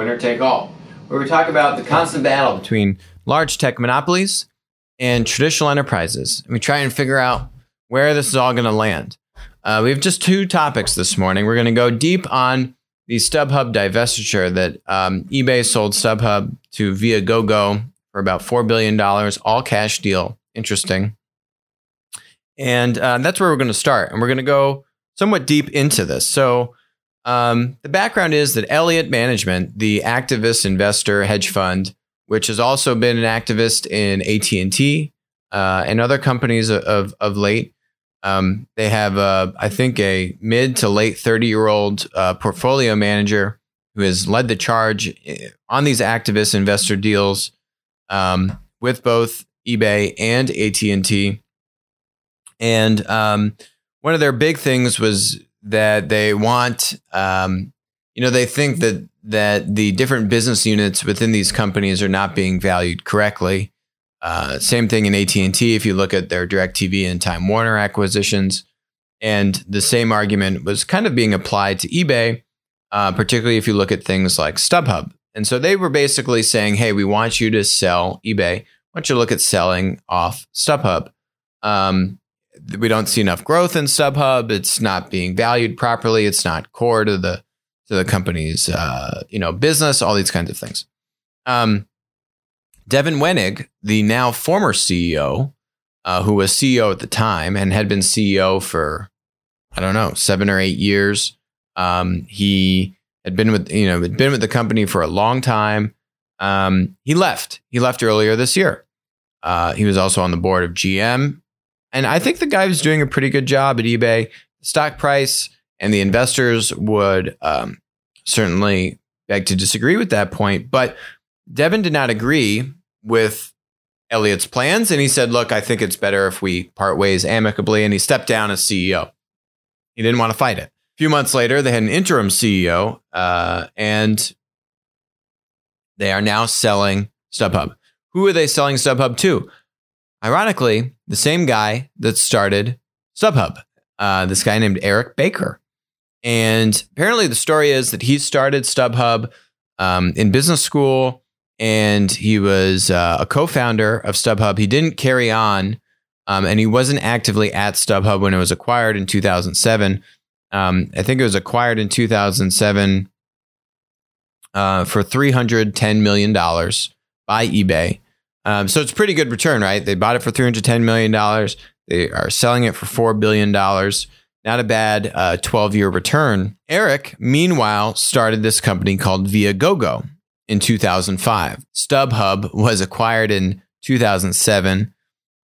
winner take all, where we talk about the constant battle between large tech monopolies and traditional enterprises. And we try and figure out where this is all going to land. We have just two topics this morning. We're going to go deep on the StubHub divestiture that eBay sold StubHub to Viagogo for about $4 billion, all cash deal. Interesting. And that's where we're going to start. And we're going to go somewhat deep into this. So the background is that Elliott Management, the activist investor hedge fund, which has also been an activist in AT&T and other companies of late, they have, I think, a mid to late 30-year-old portfolio manager who has led the charge on these activist investor deals with both eBay and AT&T. And one of their big things was that they want, they think that the different business units within these companies are not being valued correctly. Same thing in AT&T, if you look at their DirecTV and Time Warner acquisitions. And the same argument was kind of being applied to eBay, particularly if you look at things like StubHub. And so they were basically saying, hey, we want you to sell eBay. Why don't you look at selling off StubHub? We don't see enough growth in StubHub. It's not being valued properly. It's not core to the company's business, all these kinds of things. Devin Wenig, the now former CEO, who was CEO at the time and had been CEO for, 7 or 8 years. He had been with the company for a long time. He left. He left earlier this year. He was also on the board of GM. And I think the guy was doing a pretty good job at eBay. The stock price and the investors would certainly beg to disagree with that point. But Devin did not agree with Elliott's plans. And he said, look, I think it's better if we part ways amicably. And he stepped down as CEO. He didn't want to fight it. A few months later, they had an interim CEO and they are now selling StubHub. Who are they selling StubHub to? Ironically, the same guy that started StubHub, this guy named Eric Baker. And apparently the story is that he started StubHub in business school, and he was a co-founder of StubHub. He didn't carry on, and he wasn't actively at StubHub when it was acquired in 2007. I think it was acquired in 2007 for $310 million by eBay. So it's a pretty good return, right? They bought it for $310 million. They are selling it for $4 billion. Not a bad 12-year return. Eric, meanwhile, started this company called Viagogo in 2005. StubHub was acquired in 2007.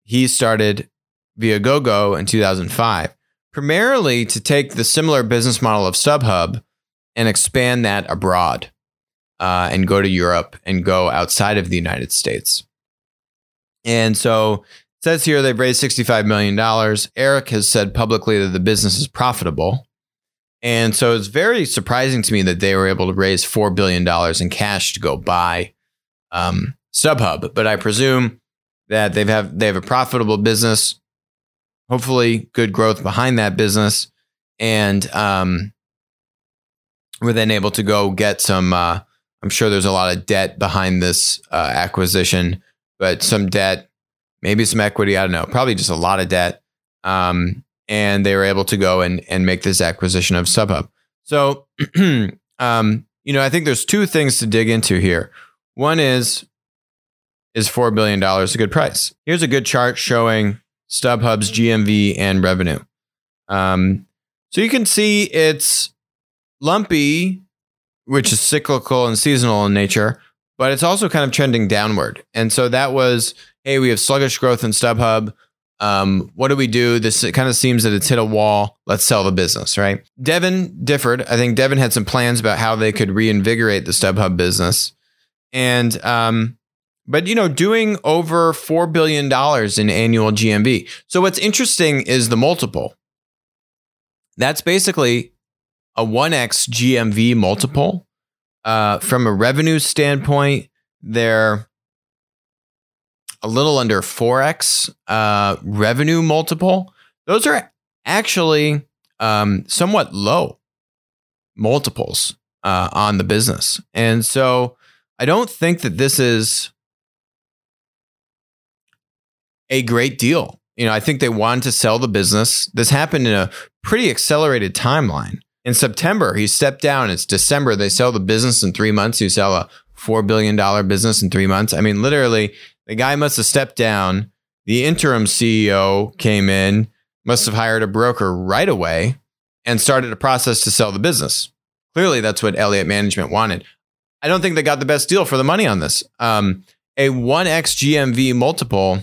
He started Viagogo in 2005, primarily to take the similar business model of StubHub and expand that abroad and go to Europe and go outside of the United States. And so it says here they've raised $65 million. Eric has said publicly that the business is profitable. And so it's very surprising to me that they were able to raise $4 billion in cash to go buy StubHub. But I presume that they have a profitable business, hopefully good growth behind that business. And we're then able to go get some, I'm sure there's a lot of debt behind this acquisition. But some debt, maybe some equity, I don't know, probably just a lot of debt. And they were able to go and make this acquisition of StubHub. So, I think there's two things to dig into here. One is $4 billion a good price? Here's a good chart showing StubHub's GMV and revenue. So you can see it's lumpy, which is cyclical and seasonal in nature. But it's also kind of trending downward. And so that was, hey, we have sluggish growth in StubHub. What do we do? This kind of seems that it's hit a wall. Let's sell the business, right? Devin differed. I think Devin had some plans about how they could reinvigorate the StubHub business. And, but doing over $4 billion in annual GMV. So what's interesting is the multiple. That's basically a 1x GMV multiple. From a revenue standpoint, they're a little under 4x revenue multiple. Those are actually somewhat low multiples on the business. And so I don't think that this is a great deal. You know, I think they wanted to sell the business. This happened in a pretty accelerated timeline. In September, he stepped down. It's December. They sell the business in 3 months. You sell a $4 billion business in 3 months. I mean, literally, the guy must have stepped down. The interim CEO came in, must have hired a broker right away, and started a process to sell the business. Clearly, that's what Elliott Management wanted. I don't think they got the best deal for the money on this. A 1x GMV multiple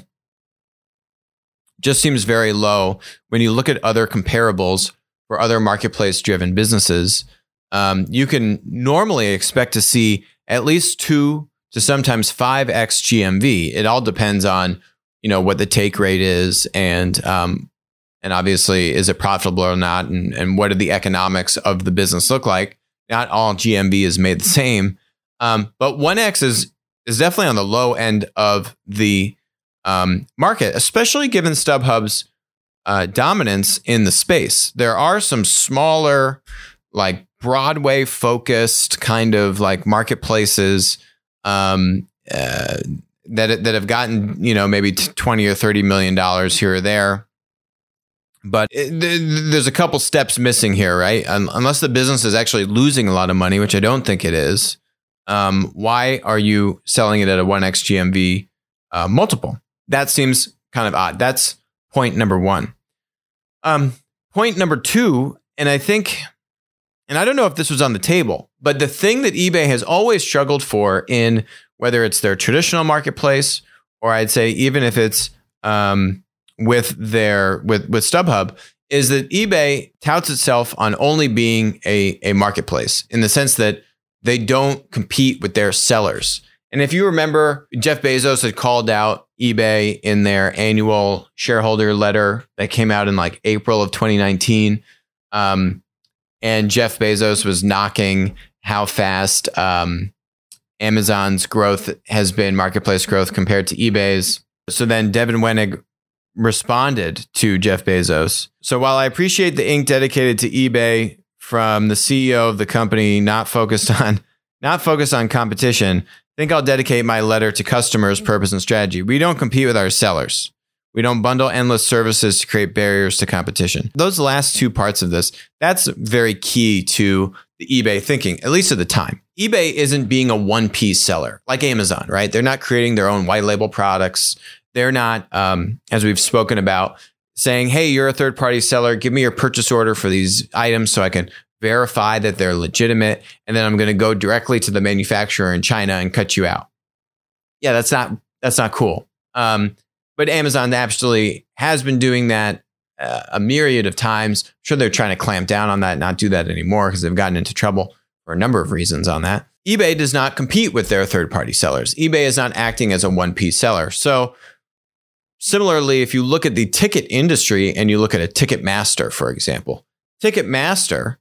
just seems very low when you look at other comparables for other marketplace-driven businesses. You can normally expect to see at least 2 to sometimes 5x GMV. It all depends on, you know, what the take rate is, and obviously, is it profitable or not, and what do the economics of the business look like? Not all GMV is made the same, but 1x is definitely on the low end of the market, especially given StubHub's dominance in the space. There are some smaller, like Broadway focused kind of like marketplaces that have gotten, you know, maybe $20 or $30 million here or there. But there's a couple steps missing here, right? Unless the business is actually losing a lot of money, which I don't think it is. Why are you selling it at a 1x GMV multiple? That seems kind of odd. That's point number one. Point number two, and I think, and I don't know if this was on the table, but the thing that eBay has always struggled for in whether it's their traditional marketplace, or I'd say even if it's with StubHub, is that eBay touts itself on only being a marketplace in the sense that they don't compete with their sellers. And if you remember, Jeff Bezos had called out eBay in their annual shareholder letter that came out in like April of 2019. And Jeff Bezos was knocking how fast Amazon's growth has been, marketplace growth compared to eBay's. So then Devin Wenig responded to Jeff Bezos. So while I appreciate the ink dedicated to eBay from the CEO of the company not focused on competition, I think I'll dedicate my letter to customers, purpose, and strategy. We don't compete with our sellers. We don't bundle endless services to create barriers to competition. Those last two parts of this, that's very key to the eBay thinking, at least at the time. eBay isn't being a one-piece seller like Amazon, right? They're not creating their own white label products. They're not, as we've spoken about, saying, hey, you're a third-party seller. Give me your purchase order for these items so I can verify that they're legitimate. And then I'm going to go directly to the manufacturer in China and cut you out. Yeah, that's not cool. But Amazon actually has been doing that a myriad of times. I'm sure they're trying to clamp down on that, not do that anymore because they've gotten into trouble for a number of reasons on that. eBay does not compete with their third-party sellers. eBay is not acting as a one-piece seller. So similarly, if you look at the ticket industry and you look at a Ticketmaster, for example, Ticketmaster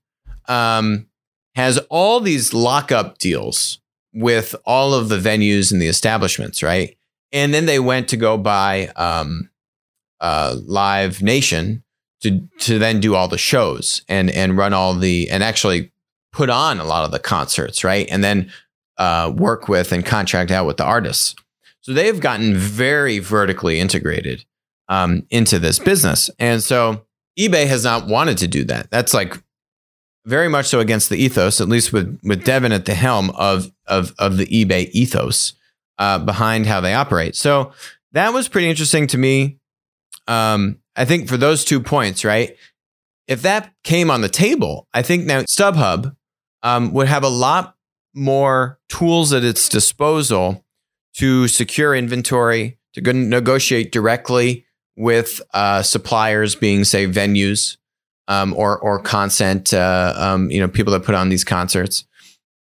has all these lockup deals with all of the venues and the establishments, right? And then they went to go buy Live Nation to then do all the shows and run all the, and actually put on a lot of the concerts, right? And then work with and contract out with the artists. So they've gotten very vertically integrated into this business. And so eBay has not wanted to do that. That's like very much so against the ethos, at least with Devin at the helm of the eBay ethos behind how they operate. So that was pretty interesting to me. I think for those 2 points, right? If that came on the table, I think now StubHub would have a lot more tools at its disposal to secure inventory, to go negotiate directly with suppliers, being say venues or concert, people that put on these concerts.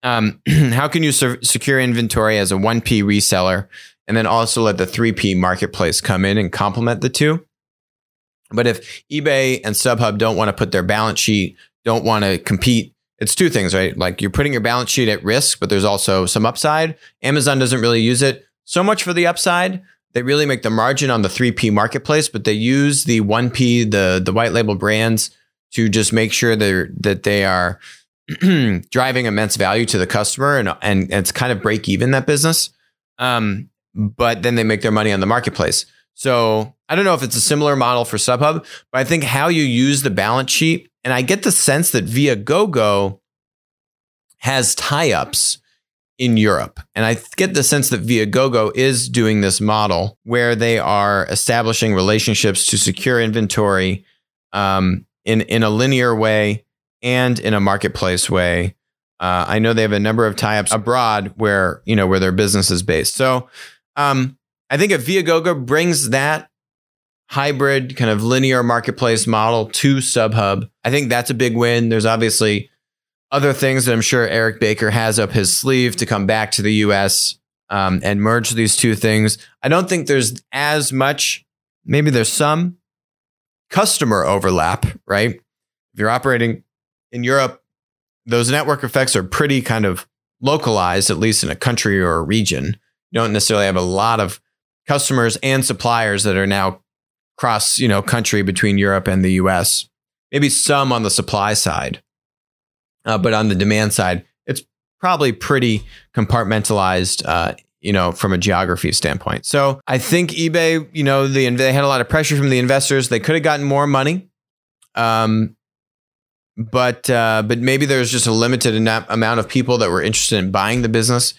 How can you secure inventory as a 1P reseller, and then also let the 3P marketplace come in and complement the two? But if eBay and StubHub don't want to put their balance sheet, don't want to compete, it's two things, right? Like you're putting your balance sheet at risk, but there's also some upside. Amazon doesn't really use it so much for the upside. They really make the margin on the 3P marketplace, but they use the 1P, the white label brands to just make sure that they are driving immense value to the customer, and it's kind of break even, that business. But then they make their money on the marketplace. So I don't know if it's a similar model for StubHub, but I think how you use the balance sheet, and I get the sense that Viagogo has tie-ups in Europe. And I get the sense that Viagogo is doing this model where they are establishing relationships to secure inventory in a linear way and in a marketplace way. I know they have a number of tie-ups abroad where, you know, where their business is based. So I think if Viagogo brings that hybrid kind of linear marketplace model to StubHub, I think that's a big win. There's obviously other things that I'm sure Eric Baker has up his sleeve to come back to the U.S. And merge these two things. I don't think there's as much, maybe there's some customer overlap, right? If you're operating in Europe, those network effects are pretty kind of localized, at least in a country or a region. You don't necessarily have a lot of customers and suppliers that are now cross, you know, country between Europe and the U.S. Maybe some on the supply side. But on the demand side, it's probably pretty compartmentalized, you know, from a geography standpoint. So I think eBay, you know, they had a lot of pressure from the investors. They could have gotten more money, but maybe there's just a limited amount of people that were interested in buying the business.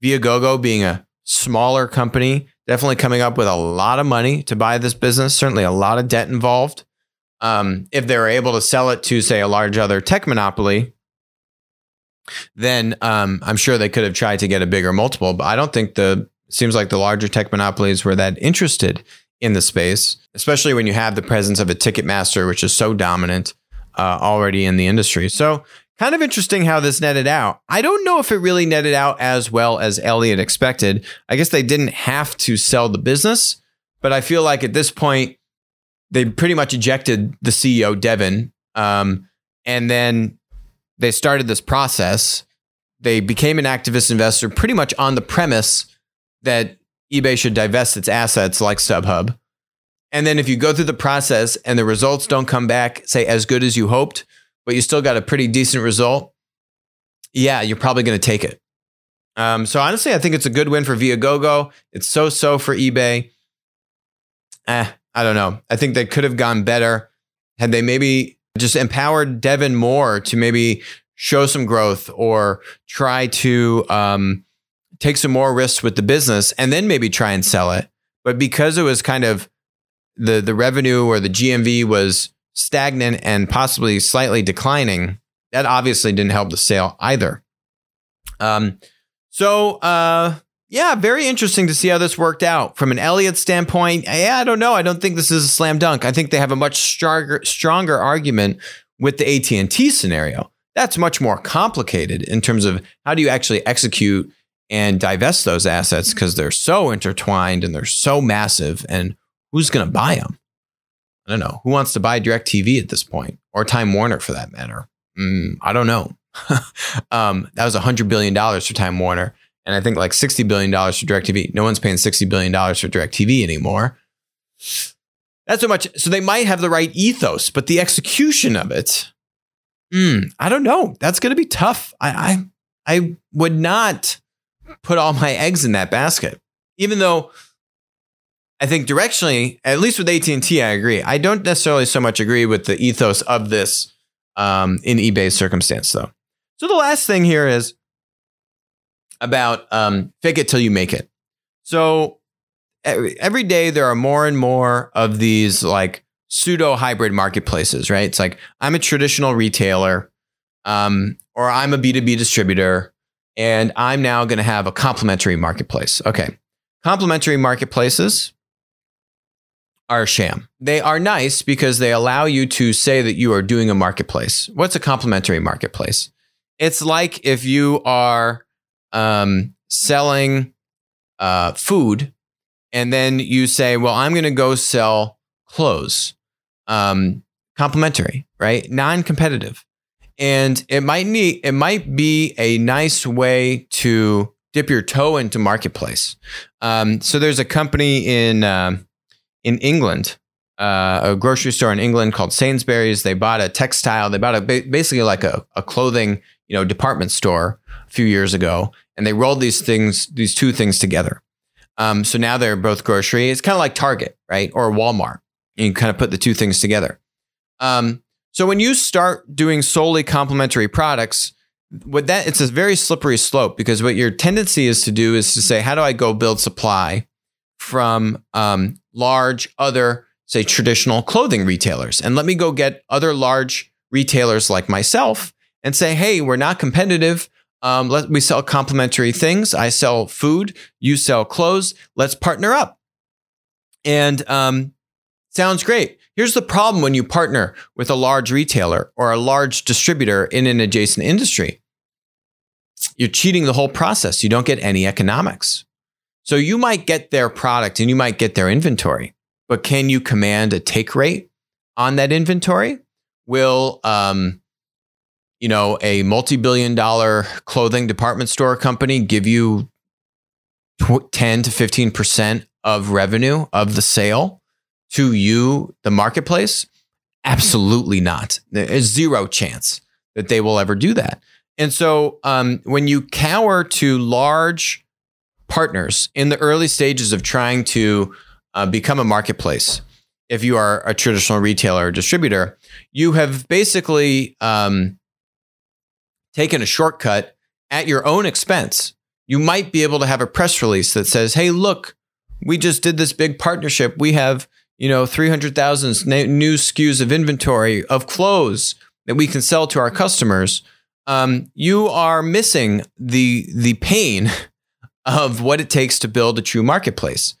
Viagogo, being a smaller company, definitely coming up with a lot of money to buy this business. Certainly a lot of debt involved. If they were able to sell it to, say, a large other tech monopoly, then I'm sure they could have tried to get a bigger multiple, but I don't think seems like the larger tech monopolies were that interested in the space, especially when you have the presence of a Ticketmaster, which is so dominant already in the industry. So kind of interesting how this netted out. I don't know if it really netted out as well as Elliott expected. I guess they didn't have to sell the business, but I feel like at this point, they pretty much ejected the CEO, Devin, and then they started this process. They became an activist investor pretty much on the premise that eBay should divest its assets like StubHub. And then if you go through the process and the results don't come back, say, as good as you hoped, but you still got a pretty decent result, yeah, you're probably going to take it. So honestly, I think it's a good win for Viagogo. It's so-so for eBay. I don't know. I think they could have gone better had they maybe just empowered Devin more to maybe show some growth or try to take some more risks with the business and then maybe try and sell it. But because it was kind of the revenue or the GMV was stagnant and possibly slightly declining, that obviously didn't help the sale either. Yeah, very interesting to see how this worked out. From an Elliott standpoint, yeah, I don't know. I don't think this is a slam dunk. I think they have a much stronger argument with the AT&T scenario. That's much more complicated in terms of how do you actually execute and divest those assets, because they're so intertwined and they're so massive. And who's going to buy them? I don't know. Who wants to buy DirecTV at this point, or Time Warner for that matter? I don't know. That was $100 billion for Time Warner. And I think like $60 billion for DirecTV. No one's paying $60 billion for DirecTV anymore. That's so much. So they might have the right ethos, but the execution of it, I don't know. That's going to be tough. I would not put all my eggs in that basket, even though I think directionally, at least with AT&T, I agree. I don't necessarily so much agree with the ethos of this in eBay's circumstance, though. So the last thing here is about fake it till you make it. So every day there are more and more of these like pseudo hybrid marketplaces, right? It's like, I'm a traditional retailer or I'm a B2B distributor, and I'm now going to have a complementary marketplace. Okay. Complementary marketplaces are a sham. They are nice because they allow you to say that you are doing a marketplace. What's a complementary marketplace? It's like if you are selling food, and then you say, well, I'm going to go sell clothes. Complementary, right? Non-competitive. And it might be a nice way to dip your toe into marketplace. So there's a company in England a grocery store in England called Sainsburys. They bought a textile. They bought a basically like a clothing, you know, department store a few years ago, and they rolled these things, these two things together. So now they're both grocery. It's kind of like Target, right? Or Walmart. You kind of put the two things together. So when you start doing solely complementary products, with that, it's a very slippery slope, because what your tendency is to do is to say, how do I go build supply from large other, say, traditional clothing retailers? And let me go get other large retailers like myself and say, hey, we're not competitive. We sell complementary things. I sell food. You sell clothes. Let's partner up. And sounds great. Here's the problem when you partner with a large retailer or a large distributor in an adjacent industry. You're cheating the whole process. You don't get any economics. So you might get their product and you might get their inventory, but can you command a take rate on that inventory? Will, you know, a multi-billion-dollar clothing department store company give you 10 to 15% of revenue of the sale to you, the marketplace? Absolutely not. There is zero chance that they will ever do that. And so when you cower to large partners in the early stages of trying to become a marketplace, if you are a traditional retailer or distributor, you have basically... taken a shortcut at your own expense. You might be able to have a press release that says, hey, look, we just did this big partnership. We have, you know, 300,000 new SKUs of inventory of clothes that we can sell to our customers. You are missing the pain of what it takes to build a true marketplace.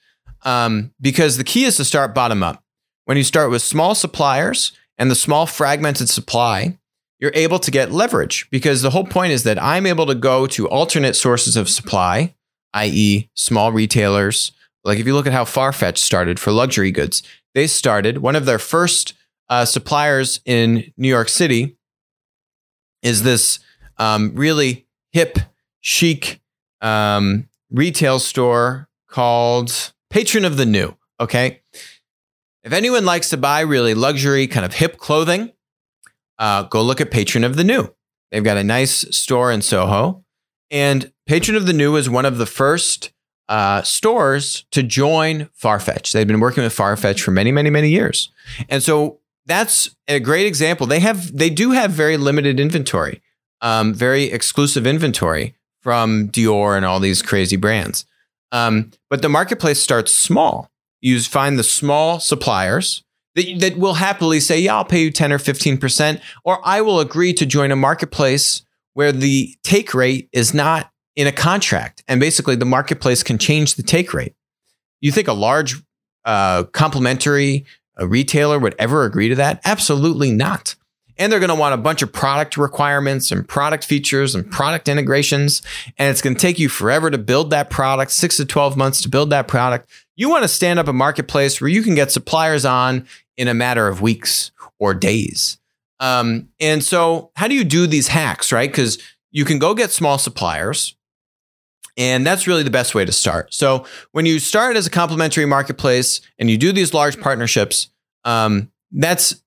Because the key is to start bottom up. When you start with small suppliers and the small fragmented supply, you're able to get leverage, because the whole point is that I'm able to go to alternate sources of supply, i.e. small retailers. Like if you look at how Farfetch started for luxury goods, they started, one of their first suppliers in New York City is this really hip, chic retail store called Patron of the New. Okay. If anyone likes to buy really luxury kind of hip clothing, go look at Patron of the New. They've got a nice store in Soho. And Patron of the New is one of the first stores to join Farfetch. They've been working with Farfetch for many, many, many years. And so that's a great example. They do have very limited inventory, very exclusive inventory from Dior and all these crazy brands. But the marketplace starts small. You find the small suppliers that will happily say, yeah, I'll pay you 10 or 15%, or I will agree to join a marketplace where the take rate is not in a contract. And basically the marketplace can change the take rate. You think a large complementary retailer would ever agree to that? Absolutely not. And they're going to want a bunch of product requirements and product features and product integrations. And it's going to take you forever to build that product, 6 to 12 months to build that product. You want to stand up a marketplace where you can get suppliers on in a matter of weeks or days. And so how do you do these hacks, right? Because you can go get small suppliers, and that's really the best way to start. So when you start as a complementary marketplace and you do these large partnerships, that's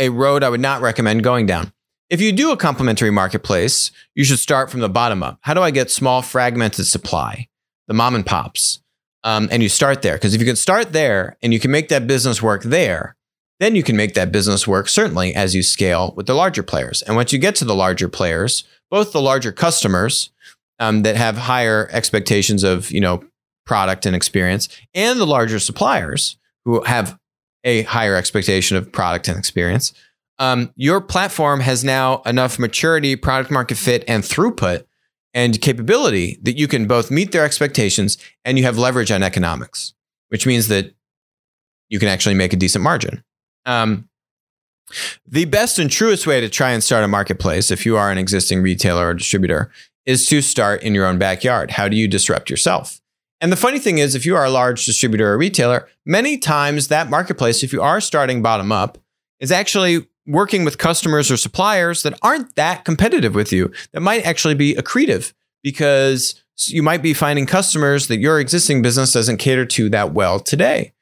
a road I would not recommend going down. If you do a complementary marketplace, you should start from the bottom up. How do I get small fragmented supply, the mom and pops? And you start there, because if you can start there and you can make that business work there, then you can make that business work certainly as you scale with the larger players. And once you get to the larger players, both the larger customers that have higher expectations of, you know, product and experience, and the larger suppliers who have a higher expectation of product and experience, your platform has now enough maturity, product market fit, and throughput and capability that you can both meet their expectations and you have leverage on economics, which means that you can actually make a decent margin. The best and truest way to try and start a marketplace, if you are an existing retailer or distributor, is to start in your own backyard. How do you disrupt yourself? And the funny thing is, if you are a large distributor or retailer, many times that marketplace, if you are starting bottom up, is actually working with customers or suppliers that aren't that competitive with you, that might actually be accretive, because you might be finding customers that your existing business doesn't cater to that well today.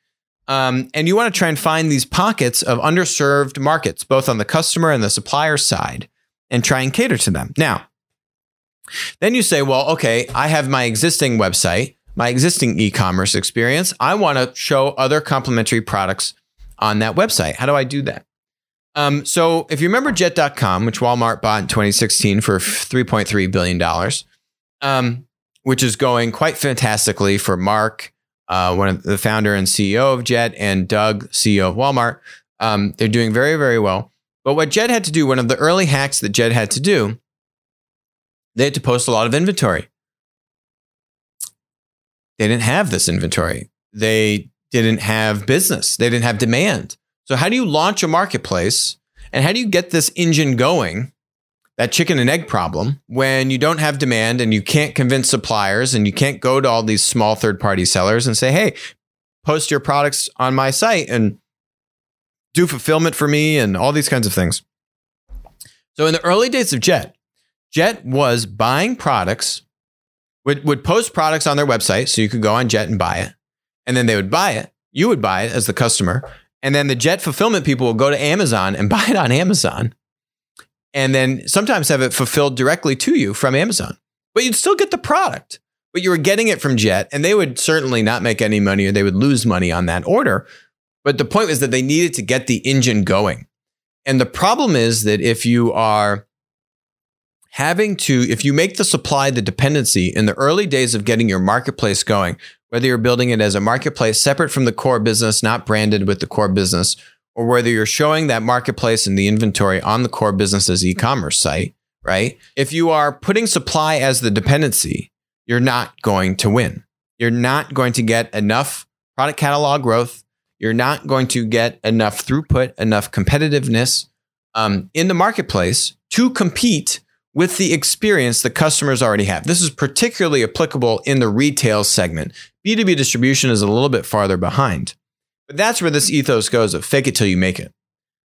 And you want to try and find these pockets of underserved markets, both on the customer and the supplier side, and try and cater to them. Now, then you say, well, okay, I have my existing website, my existing e-commerce experience. I want to show other complementary products on that website. How do I do that? So if you remember Jet.com, which Walmart bought in 2016 for $3.3 billion, which is going quite fantastically for Mark, one of the founder and CEO of Jet, and Doug, CEO of Walmart. They're doing very, very well. But what Jet had to do, one of the early hacks that Jet had to do, they had to post a lot of inventory. They didn't have this inventory. They didn't have business. They didn't have demand. So how do you launch a marketplace, and how do you get this engine going, that chicken and egg problem, when you don't have demand and you can't convince suppliers and you can't go to all these small third-party sellers and say, hey, post your products on my site and do fulfillment for me and all these kinds of things. So in the early days of Jet, Jet was buying products, would post products on their website so you could go on Jet and buy it. And then they would buy it. You would buy it as the customer. And then the Jet fulfillment people will go to Amazon and buy it on Amazon. And then sometimes have it fulfilled directly to you from Amazon. But you'd still get the product, but you were getting it from Jet, and they would certainly not make any money, or they would lose money on that order. But the point was that they needed to get the engine going. And the problem is that if you are having to, if you make the supply the dependency in the early days of getting your marketplace going, whether you're building it as a marketplace separate from the core business, not branded with the core business, or whether you're showing that marketplace and the inventory on the core business's e-commerce site, right? If you are putting supply as the dependency, you're not going to win. You're not going to get enough product catalog growth. You're not going to get enough throughput, enough competitiveness in the marketplace to compete with the experience the customers already have. This is particularly applicable in the retail segment. B2B distribution is a little bit farther behind. But that's where this ethos goes of fake it till you make it,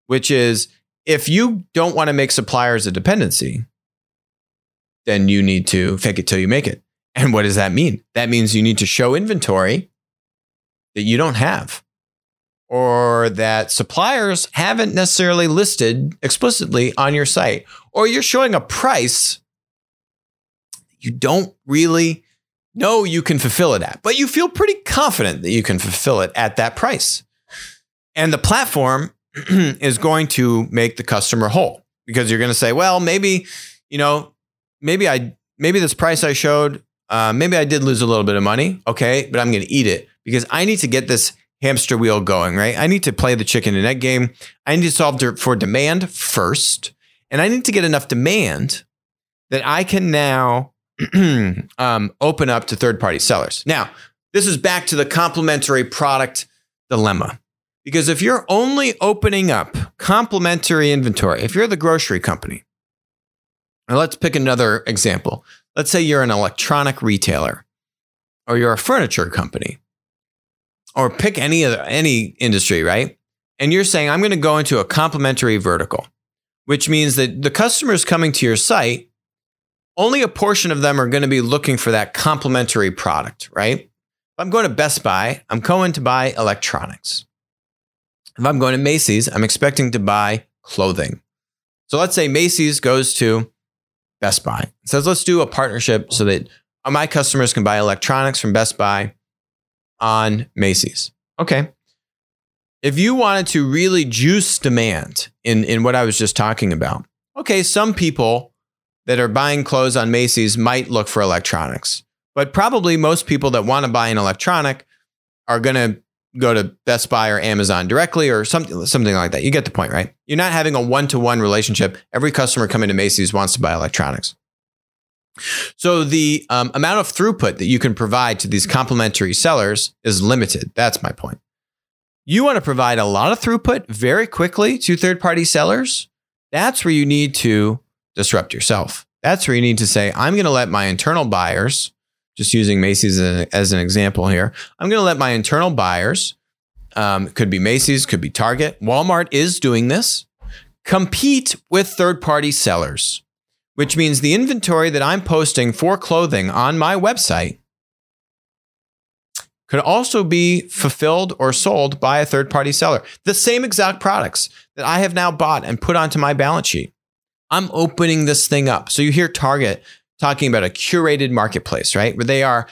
which is if you don't want to make suppliers a dependency, then you need to fake it till you make it. And what does that mean? That means you need to show inventory that you don't have, or that suppliers haven't necessarily listed explicitly on your site, or you're showing a price you don't really know you can fulfill it at, but you feel pretty confident that you can fulfill it at that price. And the platform is going to make the customer whole, because you're going to say, well, maybe this price I showed, maybe I did lose a little bit of money. Okay, but I'm going to eat it because I need to get this hamster wheel going, right? I need to play the chicken and egg game. I need to solve for demand first. And I need to get enough demand that I can now open up to third-party sellers. Now, this is back to the complementary product dilemma. Because if you're only opening up complementary inventory, if you're the grocery company, and let's pick another example. Let's say you're an electronic retailer, or you're a furniture company, or pick any industry, right? And you're saying, I'm going to go into a complementary vertical, which means that the customers coming to your site, only a portion of them are going to be looking for that complementary product, right? If I'm going to Best Buy, I'm going to buy electronics. If I'm going to Macy's, I'm expecting to buy clothing. So let's say Macy's goes to Best Buy. It says, let's do a partnership so that my customers can buy electronics from Best Buy on Macy's. Okay. If you wanted to really juice demand in what I was just talking about, okay, some people that are buying clothes on Macy's might look for electronics, but probably most people that want to buy an electronic are going to go to Best Buy or Amazon directly or something like that. You get the point, right? You're not having a one-to-one relationship. Every customer coming to Macy's wants to buy electronics. So the amount of throughput that you can provide to these complementary sellers is limited. That's my point. You want to provide a lot of throughput very quickly to third-party sellers. That's where you need to disrupt yourself. That's where you need to say, I'm going to let my internal buyers, just using Macy's as an example here, I'm going to let my internal buyers, could be Macy's, could be Target, Walmart is doing this, compete with third-party sellers, which means the inventory that I'm posting for clothing on my website could also be fulfilled or sold by a third-party seller. The same exact products that I have now bought and put onto my balance sheet. I'm opening this thing up. So you hear Target talking about a curated marketplace, right? Where they are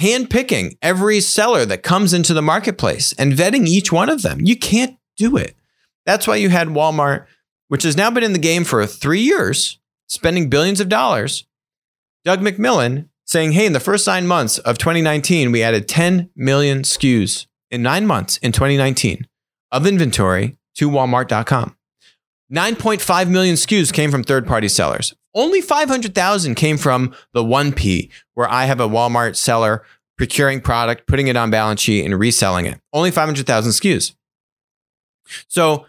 handpicking every seller that comes into the marketplace and vetting each one of them. You can't do it. That's why you had Walmart, which has now been in the game for 3 years, spending billions of dollars. Doug McMillon saying, hey, in the first 9 months of 2019, we added 10 million SKUs in 9 months in 2019 of inventory to Walmart.com. 9.5 million SKUs came from third-party sellers. Only 500,000 came from the 1P, where I have a Walmart seller procuring product, putting it on balance sheet and reselling it. Only 500,000 SKUs. So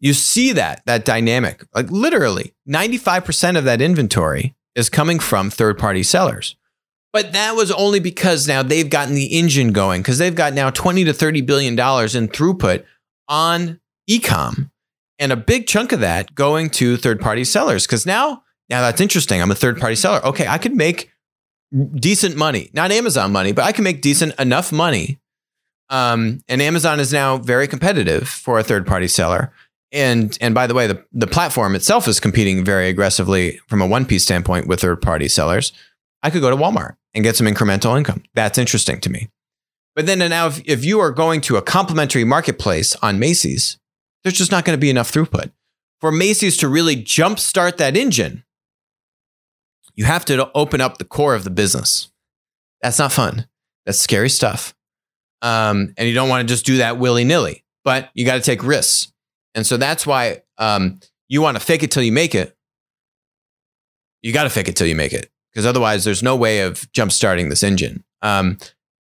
you see that dynamic, like literally 95% of that inventory is coming from third-party sellers. But that was only because now they've gotten the engine going, because they've got now $20 to $30 billion in throughput on e-com. And a big chunk of that going to third-party sellers. Because now that's interesting. I'm a third-party seller. Okay, I could make decent money. Not Amazon money, but I can make enough money. And Amazon is now very competitive for a third-party seller. And by the way, the platform itself is competing very aggressively from a 1P standpoint with third-party sellers. I could go to Walmart and get some incremental income. That's interesting to me. But then now if you are going to a complementary marketplace on Macy's, there's just not going to be enough throughput. For Macy's to really jumpstart that engine, you have to open up the core of the business. That's not fun. That's scary stuff. And you don't want to just do that willy-nilly, but you got to take risks. And so that's why you want to fake it till you make it. You got to fake it till you make it, because otherwise there's no way of jumpstarting this engine. And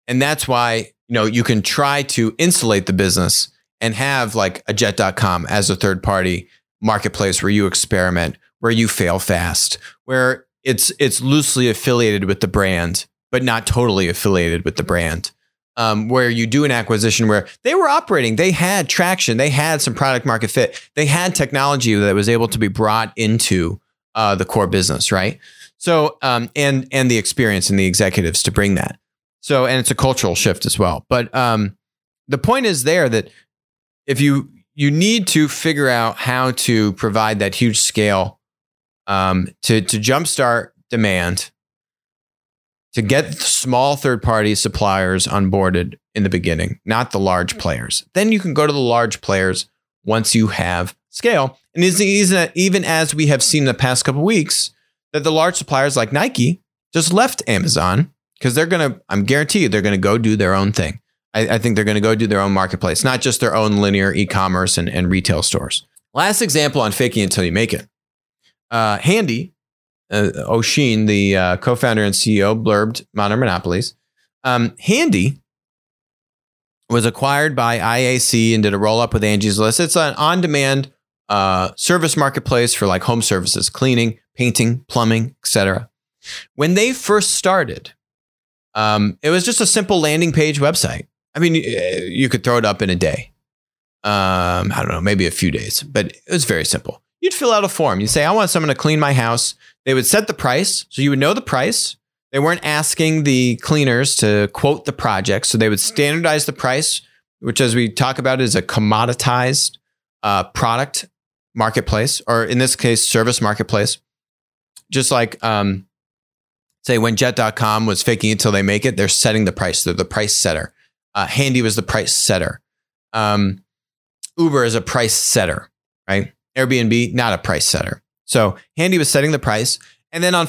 that's why, you can try to insulate the business and have like a Jet.com as a third-party marketplace where you experiment, where you fail fast, where it's loosely affiliated with the brand, but not totally affiliated with the brand, where you do an acquisition where they were operating, they had traction, they had some product market fit, they had technology that was able to be brought into the core business, right? So, and the experience and the executives to bring that. So, and it's a cultural shift as well. But the point is there that if you need to figure out how to provide that huge scale to jumpstart demand, to get small third-party suppliers onboarded in the beginning, not the large players. Then you can go to the large players once you have scale. And it's even as we have seen the past couple of weeks, that the large suppliers like Nike just left Amazon because I'm guaranteed they're going to go do their own thing. I think they're going to go do their own marketplace, not just their own linear e-commerce and retail stores. Last example on faking it till you make it. Handy, Oshin, the co-founder and CEO, blurbed Modern Monopolies. Handy was acquired by IAC and did a roll-up with Angie's List. It's an on-demand service marketplace for like home services, cleaning, painting, plumbing, etc. When they first started, it was just a simple landing page website. I mean, you could throw it up in a day. I don't know, maybe a few days, but it was very simple. You'd fill out a form. You say, I want someone to clean my house. They would set the price. So you would know the price. They weren't asking the cleaners to quote the project. So they would standardize the price, which as we talk about is a commoditized product marketplace, or in this case, service marketplace. Just like, say when Jet.com was faking it till they make it, they're setting the price. They're the price setter. Handy was the price setter. Uber is a price setter, right? Airbnb, not a price setter. So Handy was setting the price. And then on